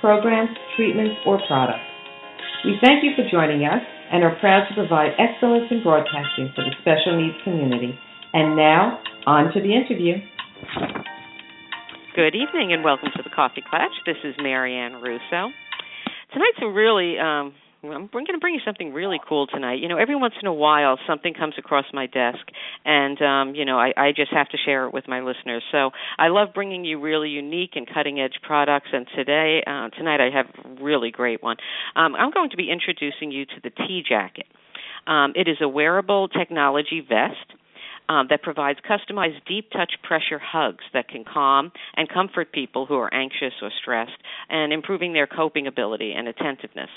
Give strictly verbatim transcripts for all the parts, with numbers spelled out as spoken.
programs, treatments, or products. We thank you for joining us and are proud to provide excellence in broadcasting for the special needs community. And now, on to the interview. Good evening and welcome to the Coffee Clash. This is Marianne Russo. Tonight's a really, um, I'm going to bring you something really cool tonight. You know, every once in a while something comes across my desk, and, um, you know, I, I just have to share it with my listeners. So I love bringing you really unique and cutting-edge products, and today, uh, tonight I have a really great one. Um, I'm going to be introducing you to the T-Jacket. Um, it is a wearable technology vest Um, that provides customized deep-touch pressure hugs that can calm and comfort people who are anxious or stressed, and improving their coping ability and attentiveness.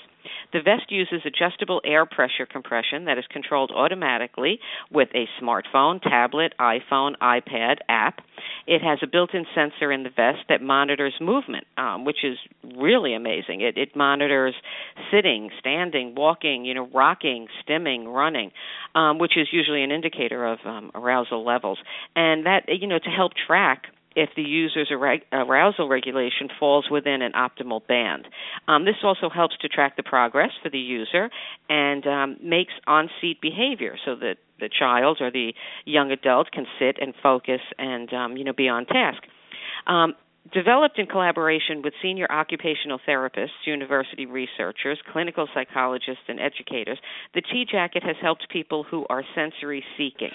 The vest uses adjustable air pressure compression that is controlled automatically with a smartphone, tablet, iPhone, iPad app. It has a built-in sensor in the vest that monitors movement, um, which is really amazing. It, it monitors sitting, standing, walking, you know, rocking, stimming, running, um, which is usually an indicator of um, arousal levels. And that, you know, to help track if the user's arousal regulation falls within an optimal band. Um, this also helps to track the progress for the user and um, makes on-seat behavior so that the child or the young adult can sit and focus and um, you know be on task. Um, Developed in collaboration with senior occupational therapists, university researchers, clinical psychologists, and educators, the T-Jacket has helped people who are sensory-seeking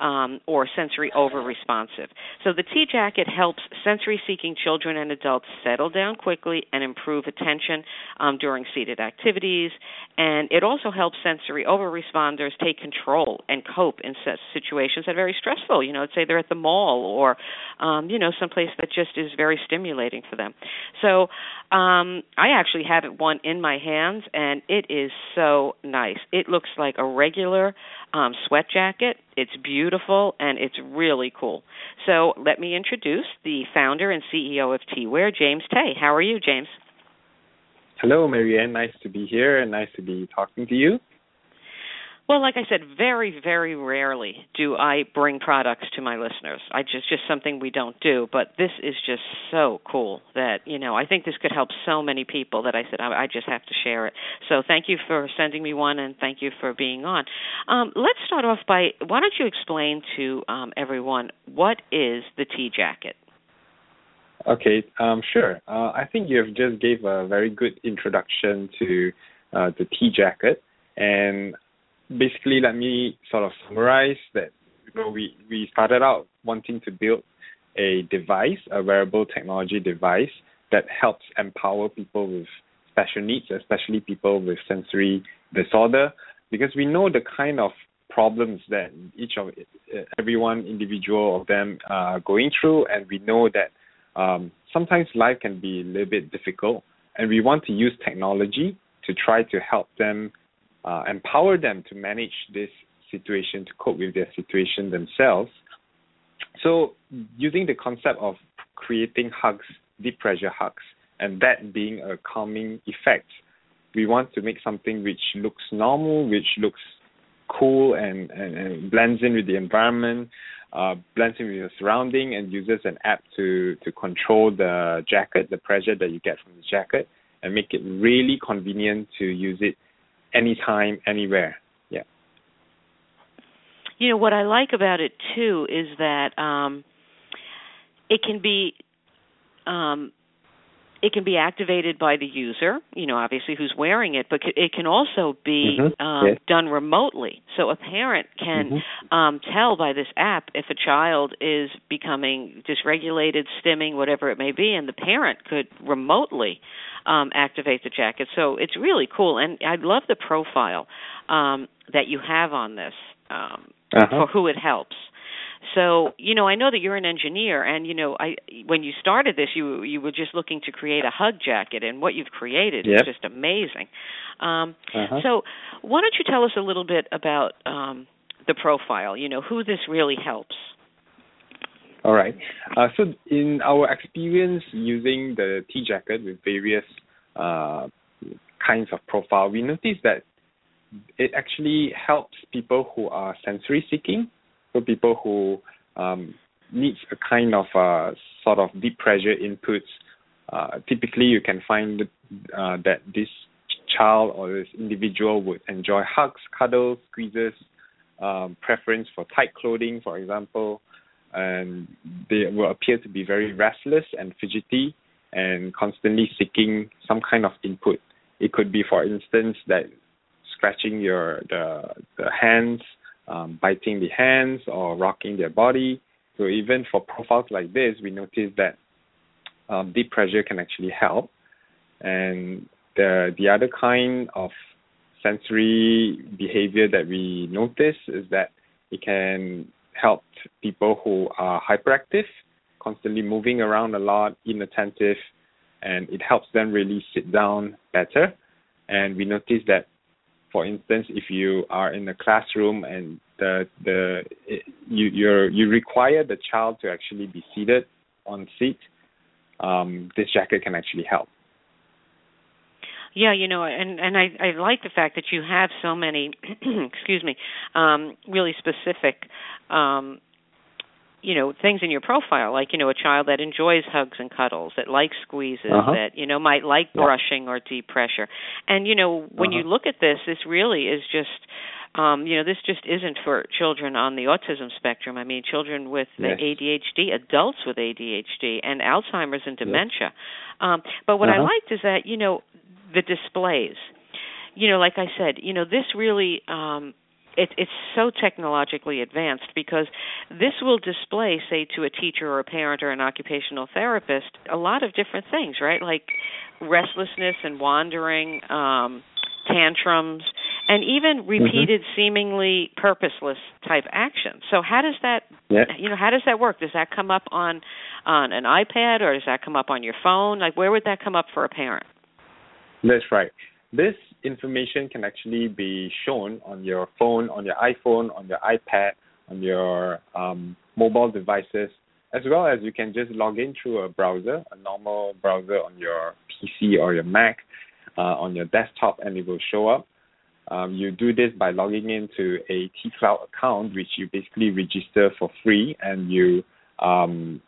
um, or sensory over-responsive. So the T-Jacket helps sensory-seeking children and adults settle down quickly and improve attention um, during seated activities, and it also helps sensory over-responders take control and cope in situations that are very stressful. You know, say they're at the mall or, um, you know, someplace that just is very very stimulating for them. So um, I actually have it one in my hands, and it is so nice. It looks like a regular um, sweat jacket. It's beautiful, and it's really cool. So let me introduce the founder and C E O of T-Wear, James Tay. How are you, James? Hello, Marianne. Nice to be here, and nice to be talking to you. Well, like I said, very, very rarely do I bring products to my listeners. I just just something we don't do. But this is just so cool that, you know, I think this could help so many people that I said I, I just have to share it. So thank you for sending me one, and thank you for being on. Um, let's start off by, why don't you explain to um, everyone what is the T-Jacket? Okay, um, sure. Uh, I think you have just gave a very good introduction to uh, the T-Jacket, and basically, let me sort of summarize that, you know, we, we started out wanting to build a device, a wearable technology device that helps empower people with special needs, especially people with sensory disorder, because we know the kind of problems that each of every one individual of them are going through, and we know that um, sometimes life can be a little bit difficult, and we want to use technology to try to help them Uh, empower them to manage this situation, to cope with their situation themselves. So using the concept of creating hugs, deep pressure hugs, and that being a calming effect, we want to make something which looks normal, which looks cool and, and, and blends in with the environment, uh, blends in with your surrounding, and uses an app to, to control the jacket, the pressure that you get from the jacket, and make it really convenient to use it anytime, anywhere. Yeah. You know, what I like about it, too, is that um, it can be um, It can be activated by the user, you know, obviously who's wearing it, but it can also be mm-hmm. um, yeah. done remotely. So a parent can mm-hmm. um, tell by this app if a child is becoming dysregulated, stimming, whatever it may be, and the parent could remotely um, activate the jacket. So it's really cool, and I love the profile um, that you have on this um, uh-huh. for who it helps. So, you know, I know that you're an engineer, and, you know, I when you started this, you you were just looking to create a hug jacket, and what you've created yep. is just amazing. Um, uh-huh. So why don't you tell us a little bit about um, the profile, you know, who this really helps? All right. Uh, so in our experience using the T-Jacket with various uh, kinds of profile, we noticed that it actually helps people who are sensory-seeking. So people who um, need a kind of uh, sort of deep pressure inputs, uh, typically you can find uh, that this child or this individual would enjoy hugs, cuddles, squeezes, um, preference for tight clothing, for example, and they will appear to be very restless and fidgety and constantly seeking some kind of input. It could be, for instance, that scratching your the, the hands, Um, biting the hands or rocking their body. So even for profiles like this, we notice that um, deep pressure can actually help. And the the other kind of sensory behavior that we notice is that it can help people who are hyperactive, constantly moving around a lot, inattentive, and it helps them really sit down better. And we notice that, for instance, if you are in a classroom and the the you you're, you require the child to actually be seated on seat, um, this jacket can actually help. Yeah, you know, and, and I, I like the fact that you have so many, excuse me, um, really specific um you know, things in your profile, like, you know, a child that enjoys hugs and cuddles, that likes squeezes, uh-huh. that, you know, might like brushing yeah. or deep pressure. And, you know, when uh-huh. you look at this, this really is just, um, you know, this just isn't for children on the autism spectrum. I mean, children with yes. A D H D, adults with A D H D, and Alzheimer's and dementia. Yes. Um, but what uh-huh. I liked is that, you know, the displays, you know, like I said, you know, this really... Um, It, it's so technologically advanced because this will display, say, to a teacher or a parent or an occupational therapist, a lot of different things, right? Like restlessness and wandering, um, tantrums, and even repeated, mm-hmm. seemingly purposeless type actions. So how does that, yeah. you know, how does that work? Does that come up on on an iPad, or does that come up on your phone? Like, where would that come up for a parent? That's right. This information can actually be shown on your phone, on your iPhone, on your iPad, on your um, mobile devices, as well as you can just log in through a browser, a normal browser on your P C or your Mac, uh, on your desktop, and it will show up. Um, you do this by logging into a T-Cloud account, which you basically register for free, and you um,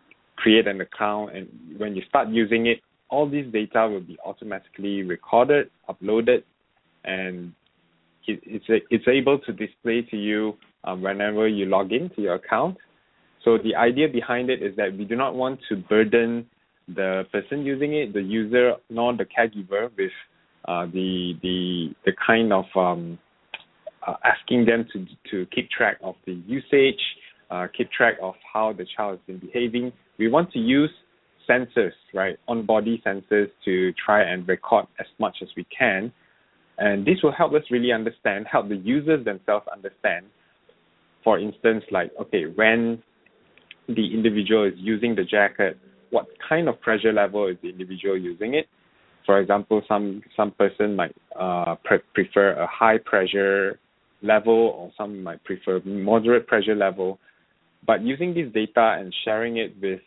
create an account, and when you start using it, all this data will be automatically recorded, uploaded, and it, it's a, it's able to display to you um, whenever you log in to your account. So the idea behind it is that we do not want to burden the person using it, the user, nor the caregiver with uh, the the the kind of um, uh, asking them to to keep track of the usage, uh, keep track of how the child has been behaving. We want to use sensors, right, on-body sensors to try and record as much as we can. And this will help us really understand, help the users themselves understand, for instance, like, okay, when the individual is using the jacket, what kind of pressure level is the individual using it? For example, some, some person might uh, pre- prefer a high pressure level, or some might prefer moderate pressure level. But using this data and sharing it with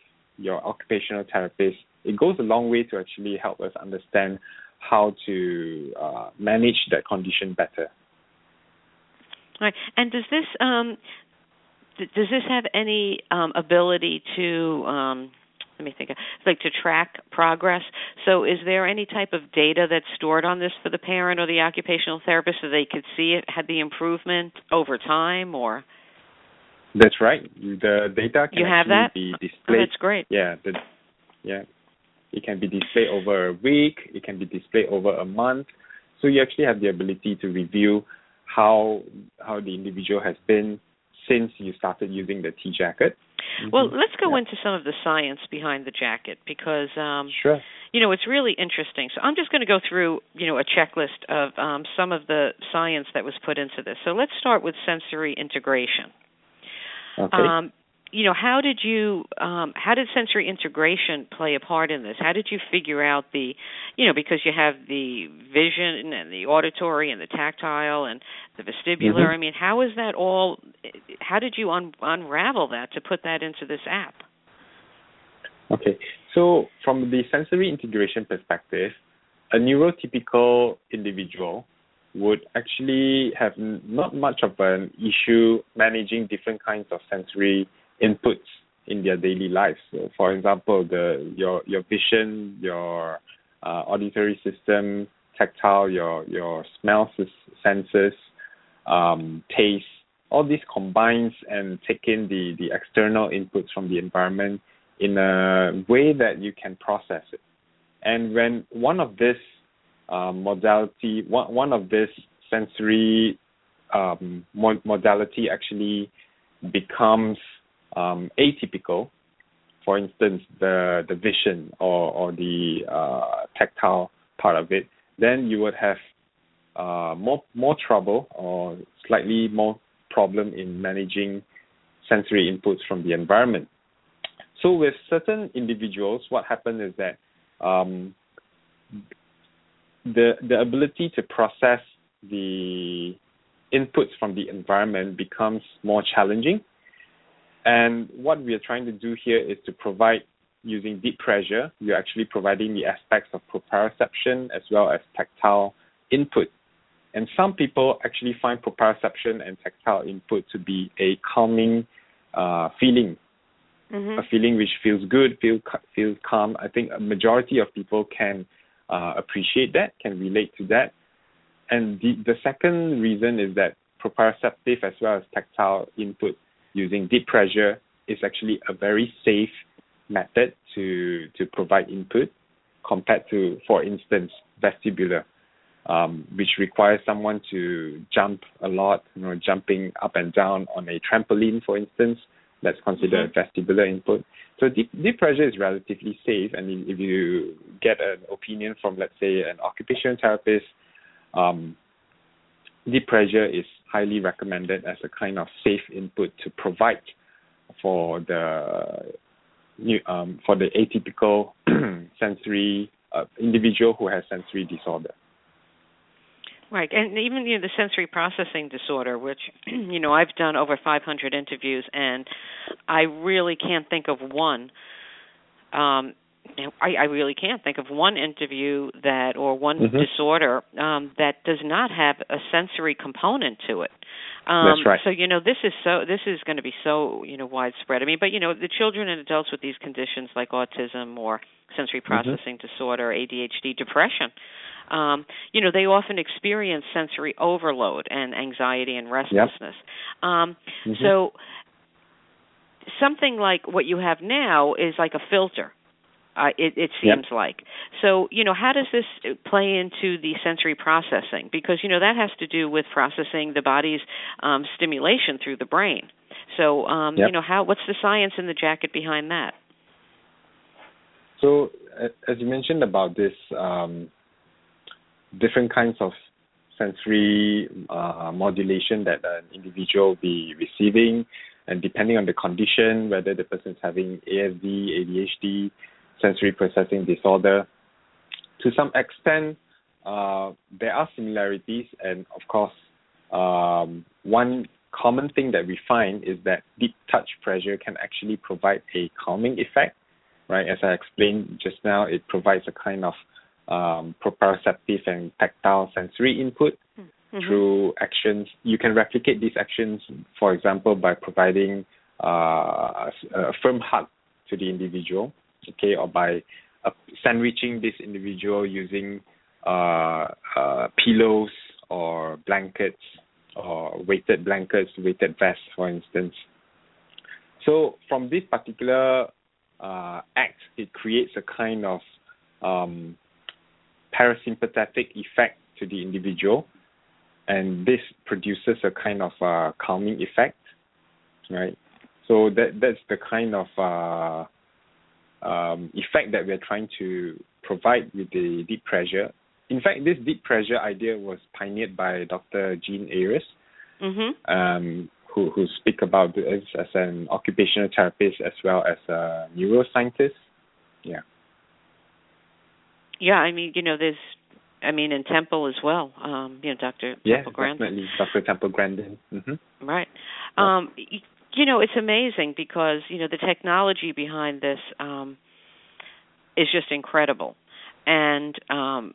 your occupational therapist, it goes a long way to actually help us understand how to uh, manage that condition better. All right. And does this um, th- does this have any um, ability to um, let me think of, like to track progress? So, is there any type of data that's stored on this for the parent or the occupational therapist, so they could see it had the improvement over time, or? That's right. The data can you have actually that? be displayed. Oh, that's great. Yeah, the, yeah, It can be displayed over a week. It can be displayed over a month. So you actually have the ability to review how how the individual has been since you started using the T-Jacket. Well, let's go yeah. into some of the science behind the jacket because, um, sure. you know, it's really interesting. So I'm just going to go through, you know, a checklist of um, some of the science that was put into this. So let's start with sensory integration. Okay. Um, you know, how did you, um, how did sensory integration play a part in this? How did you figure out the, you know, because you have the vision and the auditory and the tactile and the vestibular. Mm-hmm. I mean, how is that all, how did you un- unravel that to put that into this app? Okay. So from the sensory integration perspective, a neurotypical individual would actually have not much of an issue managing different kinds of sensory inputs in their daily lives. So for example, the your your vision, your uh, auditory system, tactile, your your smell senses, um, taste, all this combines and take in the, the external inputs from the environment in a way that you can process it. And when one of this uh, modality, one, one of this sensory um, modality actually becomes Um, atypical, for instance, the the vision or, or the uh, tactile part of it, then you would have uh, more more trouble or slightly more problem in managing sensory inputs from the environment. So with certain individuals, what happens is that um, the the ability to process the inputs from the environment becomes more challenging. And what we are trying to do here is to provide, using deep pressure, you're actually providing the aspects of proprioception as well as tactile input. And some people actually find proprioception and tactile input to be a calming uh, feeling, mm-hmm. a feeling which feels good, feel, feels calm. I think a majority of people can uh, appreciate that, can relate to that. And the, the second reason is that proprioceptive as well as tactile input using deep pressure is actually a very safe method to to provide input compared to, for instance, vestibular, um, which requires someone to jump a lot, you know, jumping up and down on a trampoline, for instance. That's considered mm-hmm. vestibular input. So deep, deep pressure is relatively safe. I mean, if you get an opinion from, let's say, an occupational therapist, um, deep pressure is highly recommended as a kind of safe input to provide for the um, for the atypical sensory uh, individual who has sensory disorder. Right, and even you know, the sensory processing disorder, which you know I've done over five hundred interviews, and I really can't think of one. Um, I, I really can't think of one interview that or one mm-hmm. disorder um, that does not have a sensory component to it. Um, That's right. So, you know, this is so this is going to be so, you know, widespread. I mean, but, you know, the children and adults with these conditions like autism or sensory processing mm-hmm. disorder, A D H D, depression, um, you know, they often experience sensory overload and anxiety and restlessness. Yep. Um, mm-hmm. So something like what you have now is like a filter. Uh, it, it seems yep. like. So, you know, how does this play into the sensory processing? Because, you know, that has to do with processing the body's um, stimulation through the brain. So, um, yep. you know, how what's the science in the jacket behind that? So, as you mentioned about this, um, different kinds of sensory uh, modulation that an individual will be receiving, and depending on the condition, whether the person's having A S D, A D H D, sensory processing disorder. To some extent, uh, there are similarities, and of course, um, one common thing that we find is that deep touch pressure can actually provide a calming effect, right? As I explained just now, it provides a kind of um, proprioceptive and tactile sensory input mm-hmm. through actions. You can replicate these actions, for example, by providing uh, a, a firm hug to the individual. Okay, or by uh, sandwiching this individual using uh, uh, pillows or blankets or weighted blankets, weighted vests, for instance. So from this particular uh, act, it creates a kind of um, parasympathetic effect to the individual, and this produces a kind of uh, calming effect, right? So that that's the kind of uh, um, effect that we're trying to provide with the deep pressure. In fact, this deep pressure idea was pioneered by Doctor Jean Ayres, mm-hmm. um, who who speak about this as an occupational therapist as well as a neuroscientist. Yeah. Yeah, I mean, you know, there's, I mean, in Temple as well, um, you know, Doctor Yeah, Temple Grandin. Definitely, Doctor Temple Grandin. Mm-hmm. Right. Um, yeah. You know, it's amazing because, you know, the technology behind this um, is just incredible. And, um,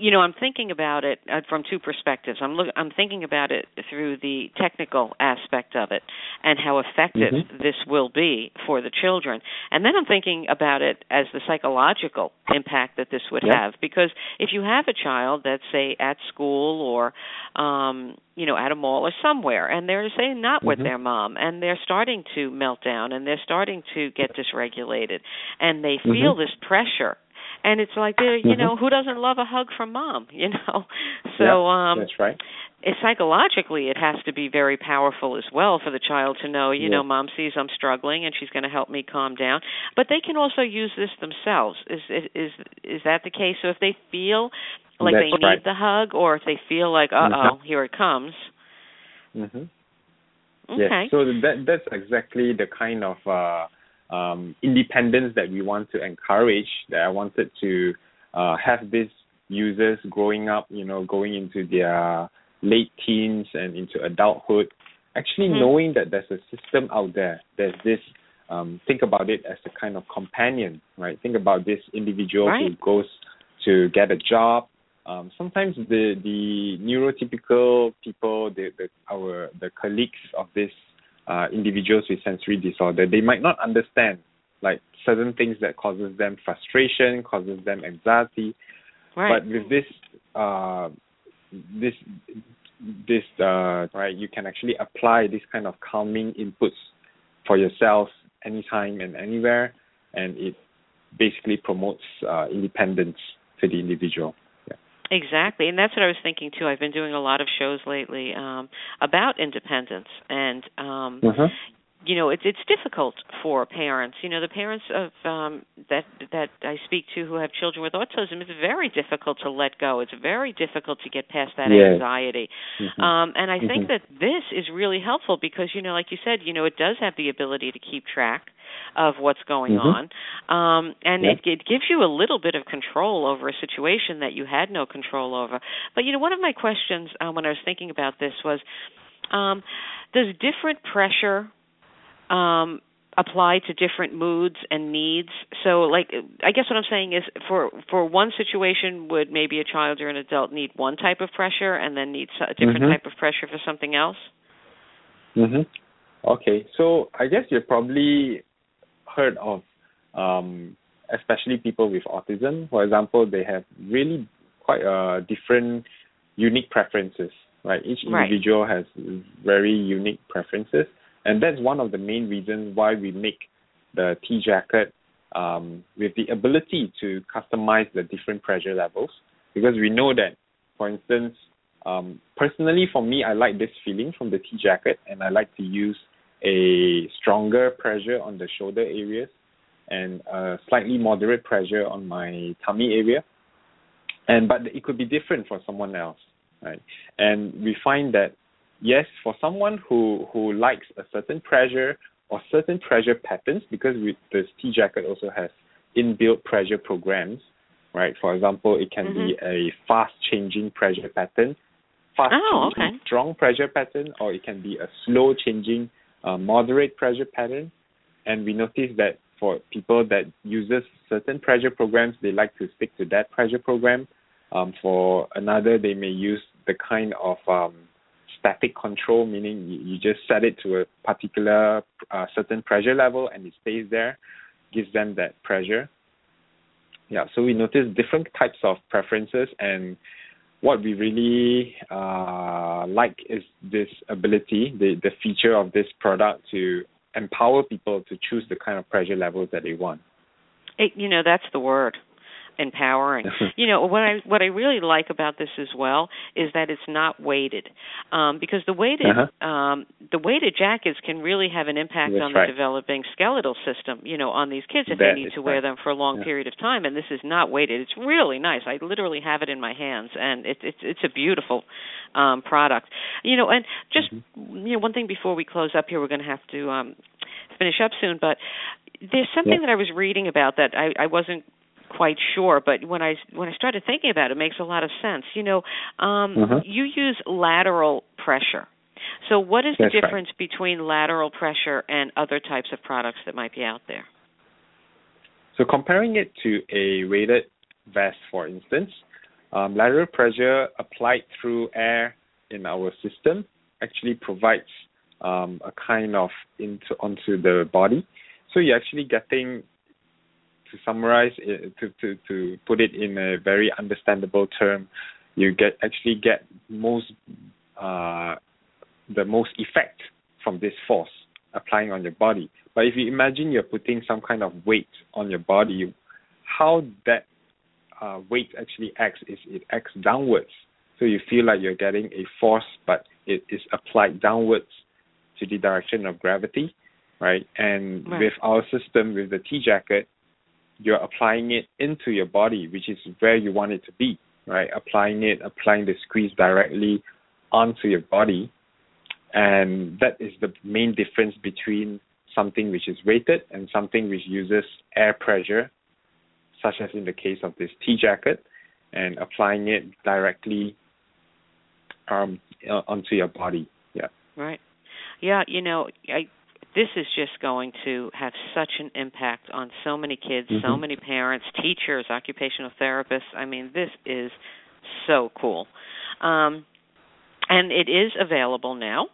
you know, I'm thinking about it uh, from two perspectives. I'm look, I'm thinking about it through the technical aspect of it and how effective mm-hmm. this will be for the children. And then I'm thinking about it as the psychological impact that this would yeah. have. Because if you have a child that's, say, at school or, um, you know, at a mall or somewhere, and they're, say, not mm-hmm. with their mom, and they're starting to melt down, and they're starting to get dysregulated, and they feel mm-hmm. this pressure. And it's like, you know, mm-hmm. who doesn't love a hug from mom, you know? So yeah, um, that's right. It, psychologically, it has to be very powerful as well for the child to know, you yeah. know, mom sees I'm struggling and she's going to help me calm down. But they can also use this themselves. Is is is that the case? So if they feel like that's they right. need the hug, or if they feel like, uh-oh, mm-hmm. here it comes. Mm-hmm. Okay. Yeah. So that that's exactly the kind of... Uh, Um, independence that we want to encourage, that I wanted to uh, have these users growing up, you know, going into their late teens and into adulthood, actually mm-hmm. knowing that there's a system out there. There's this, um, think about it as a kind of companion, right? Think about this individual right. who goes to get a job. Um, sometimes the, the neurotypical people, the, the, our, the colleagues of this Uh, individuals with sensory disorder, they might not understand like certain things that causes them frustration, causes them anxiety. Right. But with this, uh, this, this, uh, right, you can actually apply this kind of calming inputs for yourself anytime and anywhere, and it basically promotes uh, independence to the individual. Exactly, and that's what I was thinking, too. I've been doing a lot of shows lately um, about independence, and, um, uh-huh. you know, it's it's difficult for parents. You know, the parents of um, that that I speak to who have children with autism, it's very difficult to let go. It's very difficult to get past that yes. anxiety. Mm-hmm. Um, and I mm-hmm. think that this is really helpful because, you know, like you said, you know, it does have the ability to keep track of what's going mm-hmm. on, um, and yeah. it, it gives you a little bit of control over a situation that you had no control over. But, you know, one of my questions um, when I was thinking about this was, um, does different pressure um, apply to different moods and needs? So, like, I guess what I'm saying is for, for one situation, would maybe a child or an adult need one type of pressure and then need a different mm-hmm. type of pressure for something else? Mm-hmm. Okay, so I guess you're probably... heard of, um, especially people with autism. For example, they have really quite uh, different, unique preferences. Right, each individual right. has very unique preferences, and that's one of the main reasons why we make the T-Jacket um, with the ability to customize the different pressure levels, because we know that, for instance, um, personally for me, I like this feeling from the T-Jacket, and I like to use a stronger pressure on the shoulder areas and a slightly moderate pressure on my tummy area. And but it could be different for someone else, right? And we find that, yes, for someone who, who likes a certain pressure or certain pressure patterns, because we, this T-Jacket also has inbuilt pressure programs, right? For example, it can mm-hmm. be a fast-changing pressure pattern, fast-changing oh, okay. strong pressure pattern, or it can be a slow-changing Uh, moderate pressure pattern, and we notice that for people that uses certain pressure programs, they like to stick to that pressure program. Um, for another, they may use the kind of um, static control, meaning you, you just set it to a particular uh, certain pressure level and it stays there, gives them that pressure. Yeah, so we notice different types of preferences, and what we really uh, like is this ability, the, the feature of this product to empower people to choose the kind of pressure levels that they want. It, you know, that's the word. and power. And you know what I what I really like about this as well is that it's not weighted, um, because the weighted uh-huh. um, the weighted jackets can really have an impact That's on right. the developing skeletal system. You know, on these kids if that they need to wear right. them for a long yeah. period of time. And this is not weighted. It's really nice. I literally have it in my hands, and it's it, it's a beautiful um, product. You know, and just mm-hmm. you know one thing before we close up here, we're going to have to um, finish up soon, but. There's something yep. that I was reading about that I, I wasn't quite sure, but when I when I started thinking about it, it makes a lot of sense. You know, um, uh-huh. you use lateral pressure. So what is That's the difference right. between lateral pressure and other types of products that might be out there? So comparing it to a weighted vest, for instance, um, lateral pressure applied through air in our system actually provides um, a kind of into onto the body. So you're actually getting, to summarize, to, to, to put it in a very understandable term, you get actually get most uh, the most effect from this force applying on your body. But if you imagine you're putting some kind of weight on your body, how that uh, weight actually acts is it acts downwards. So you feel like you're getting a force, but it is applied downwards to the direction of gravity. Right, and right. with our system, with the T-Jacket, you're applying it into your body, which is where you want it to be. Right, applying it, applying the squeeze directly onto your body, and that is the main difference between something which is weighted and something which uses air pressure, such as in the case of this T-Jacket, and applying it directly um, onto your body. Yeah. Right. Yeah. You know, I. This is just going to have such an impact on so many kids, mm-hmm. so many parents, teachers, occupational therapists. I mean, this is so cool. Um, and it is available now.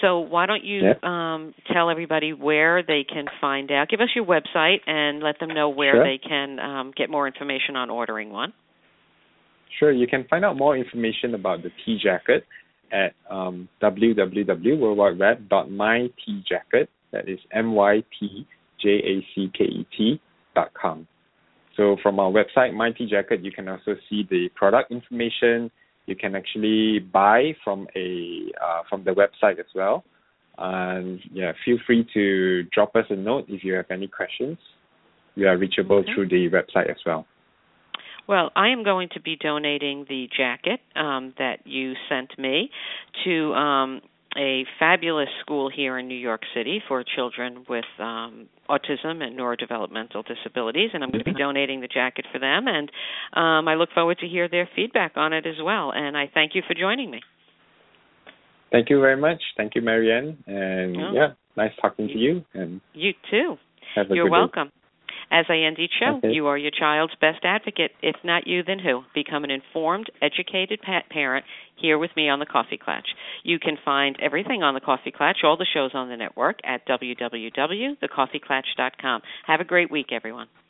So why don't you yep. um, tell everybody where they can find out. Give us your website and let them know where sure. they can um, get more information on ordering one. Sure. You can find out more information about the T-Jacket at um, w w w dot my t jacket dot com. That is M-Y-T-J-A-C-K-E-T dot com. So from our website, My T-Jacket, you can also see the product information. You can actually buy from a uh, from the website as well. And yeah, feel free to drop us a note if you have any questions. We are reachable okay. through the website as well. Well, I am going to be donating the jacket um, that you sent me to... Um, a fabulous school here in New York City for children with um, autism and neurodevelopmental disabilities, and I'm going to be donating the jacket for them, and um, I look forward to hear their feedback on it as well, and I thank you for joining me. Thank you very much. Thank you, Marianne, and oh. yeah, nice talking to you. And you too. Have a You're good welcome. Day. As I end each show, okay. you are your child's best advocate. If not you, then who? Become an informed, educated pa- parent here with me on The Coffee Klatch. You can find everything on The Coffee Klatch, all the shows on the network, at w w w dot the coffee klatch dot com. Have a great week, everyone.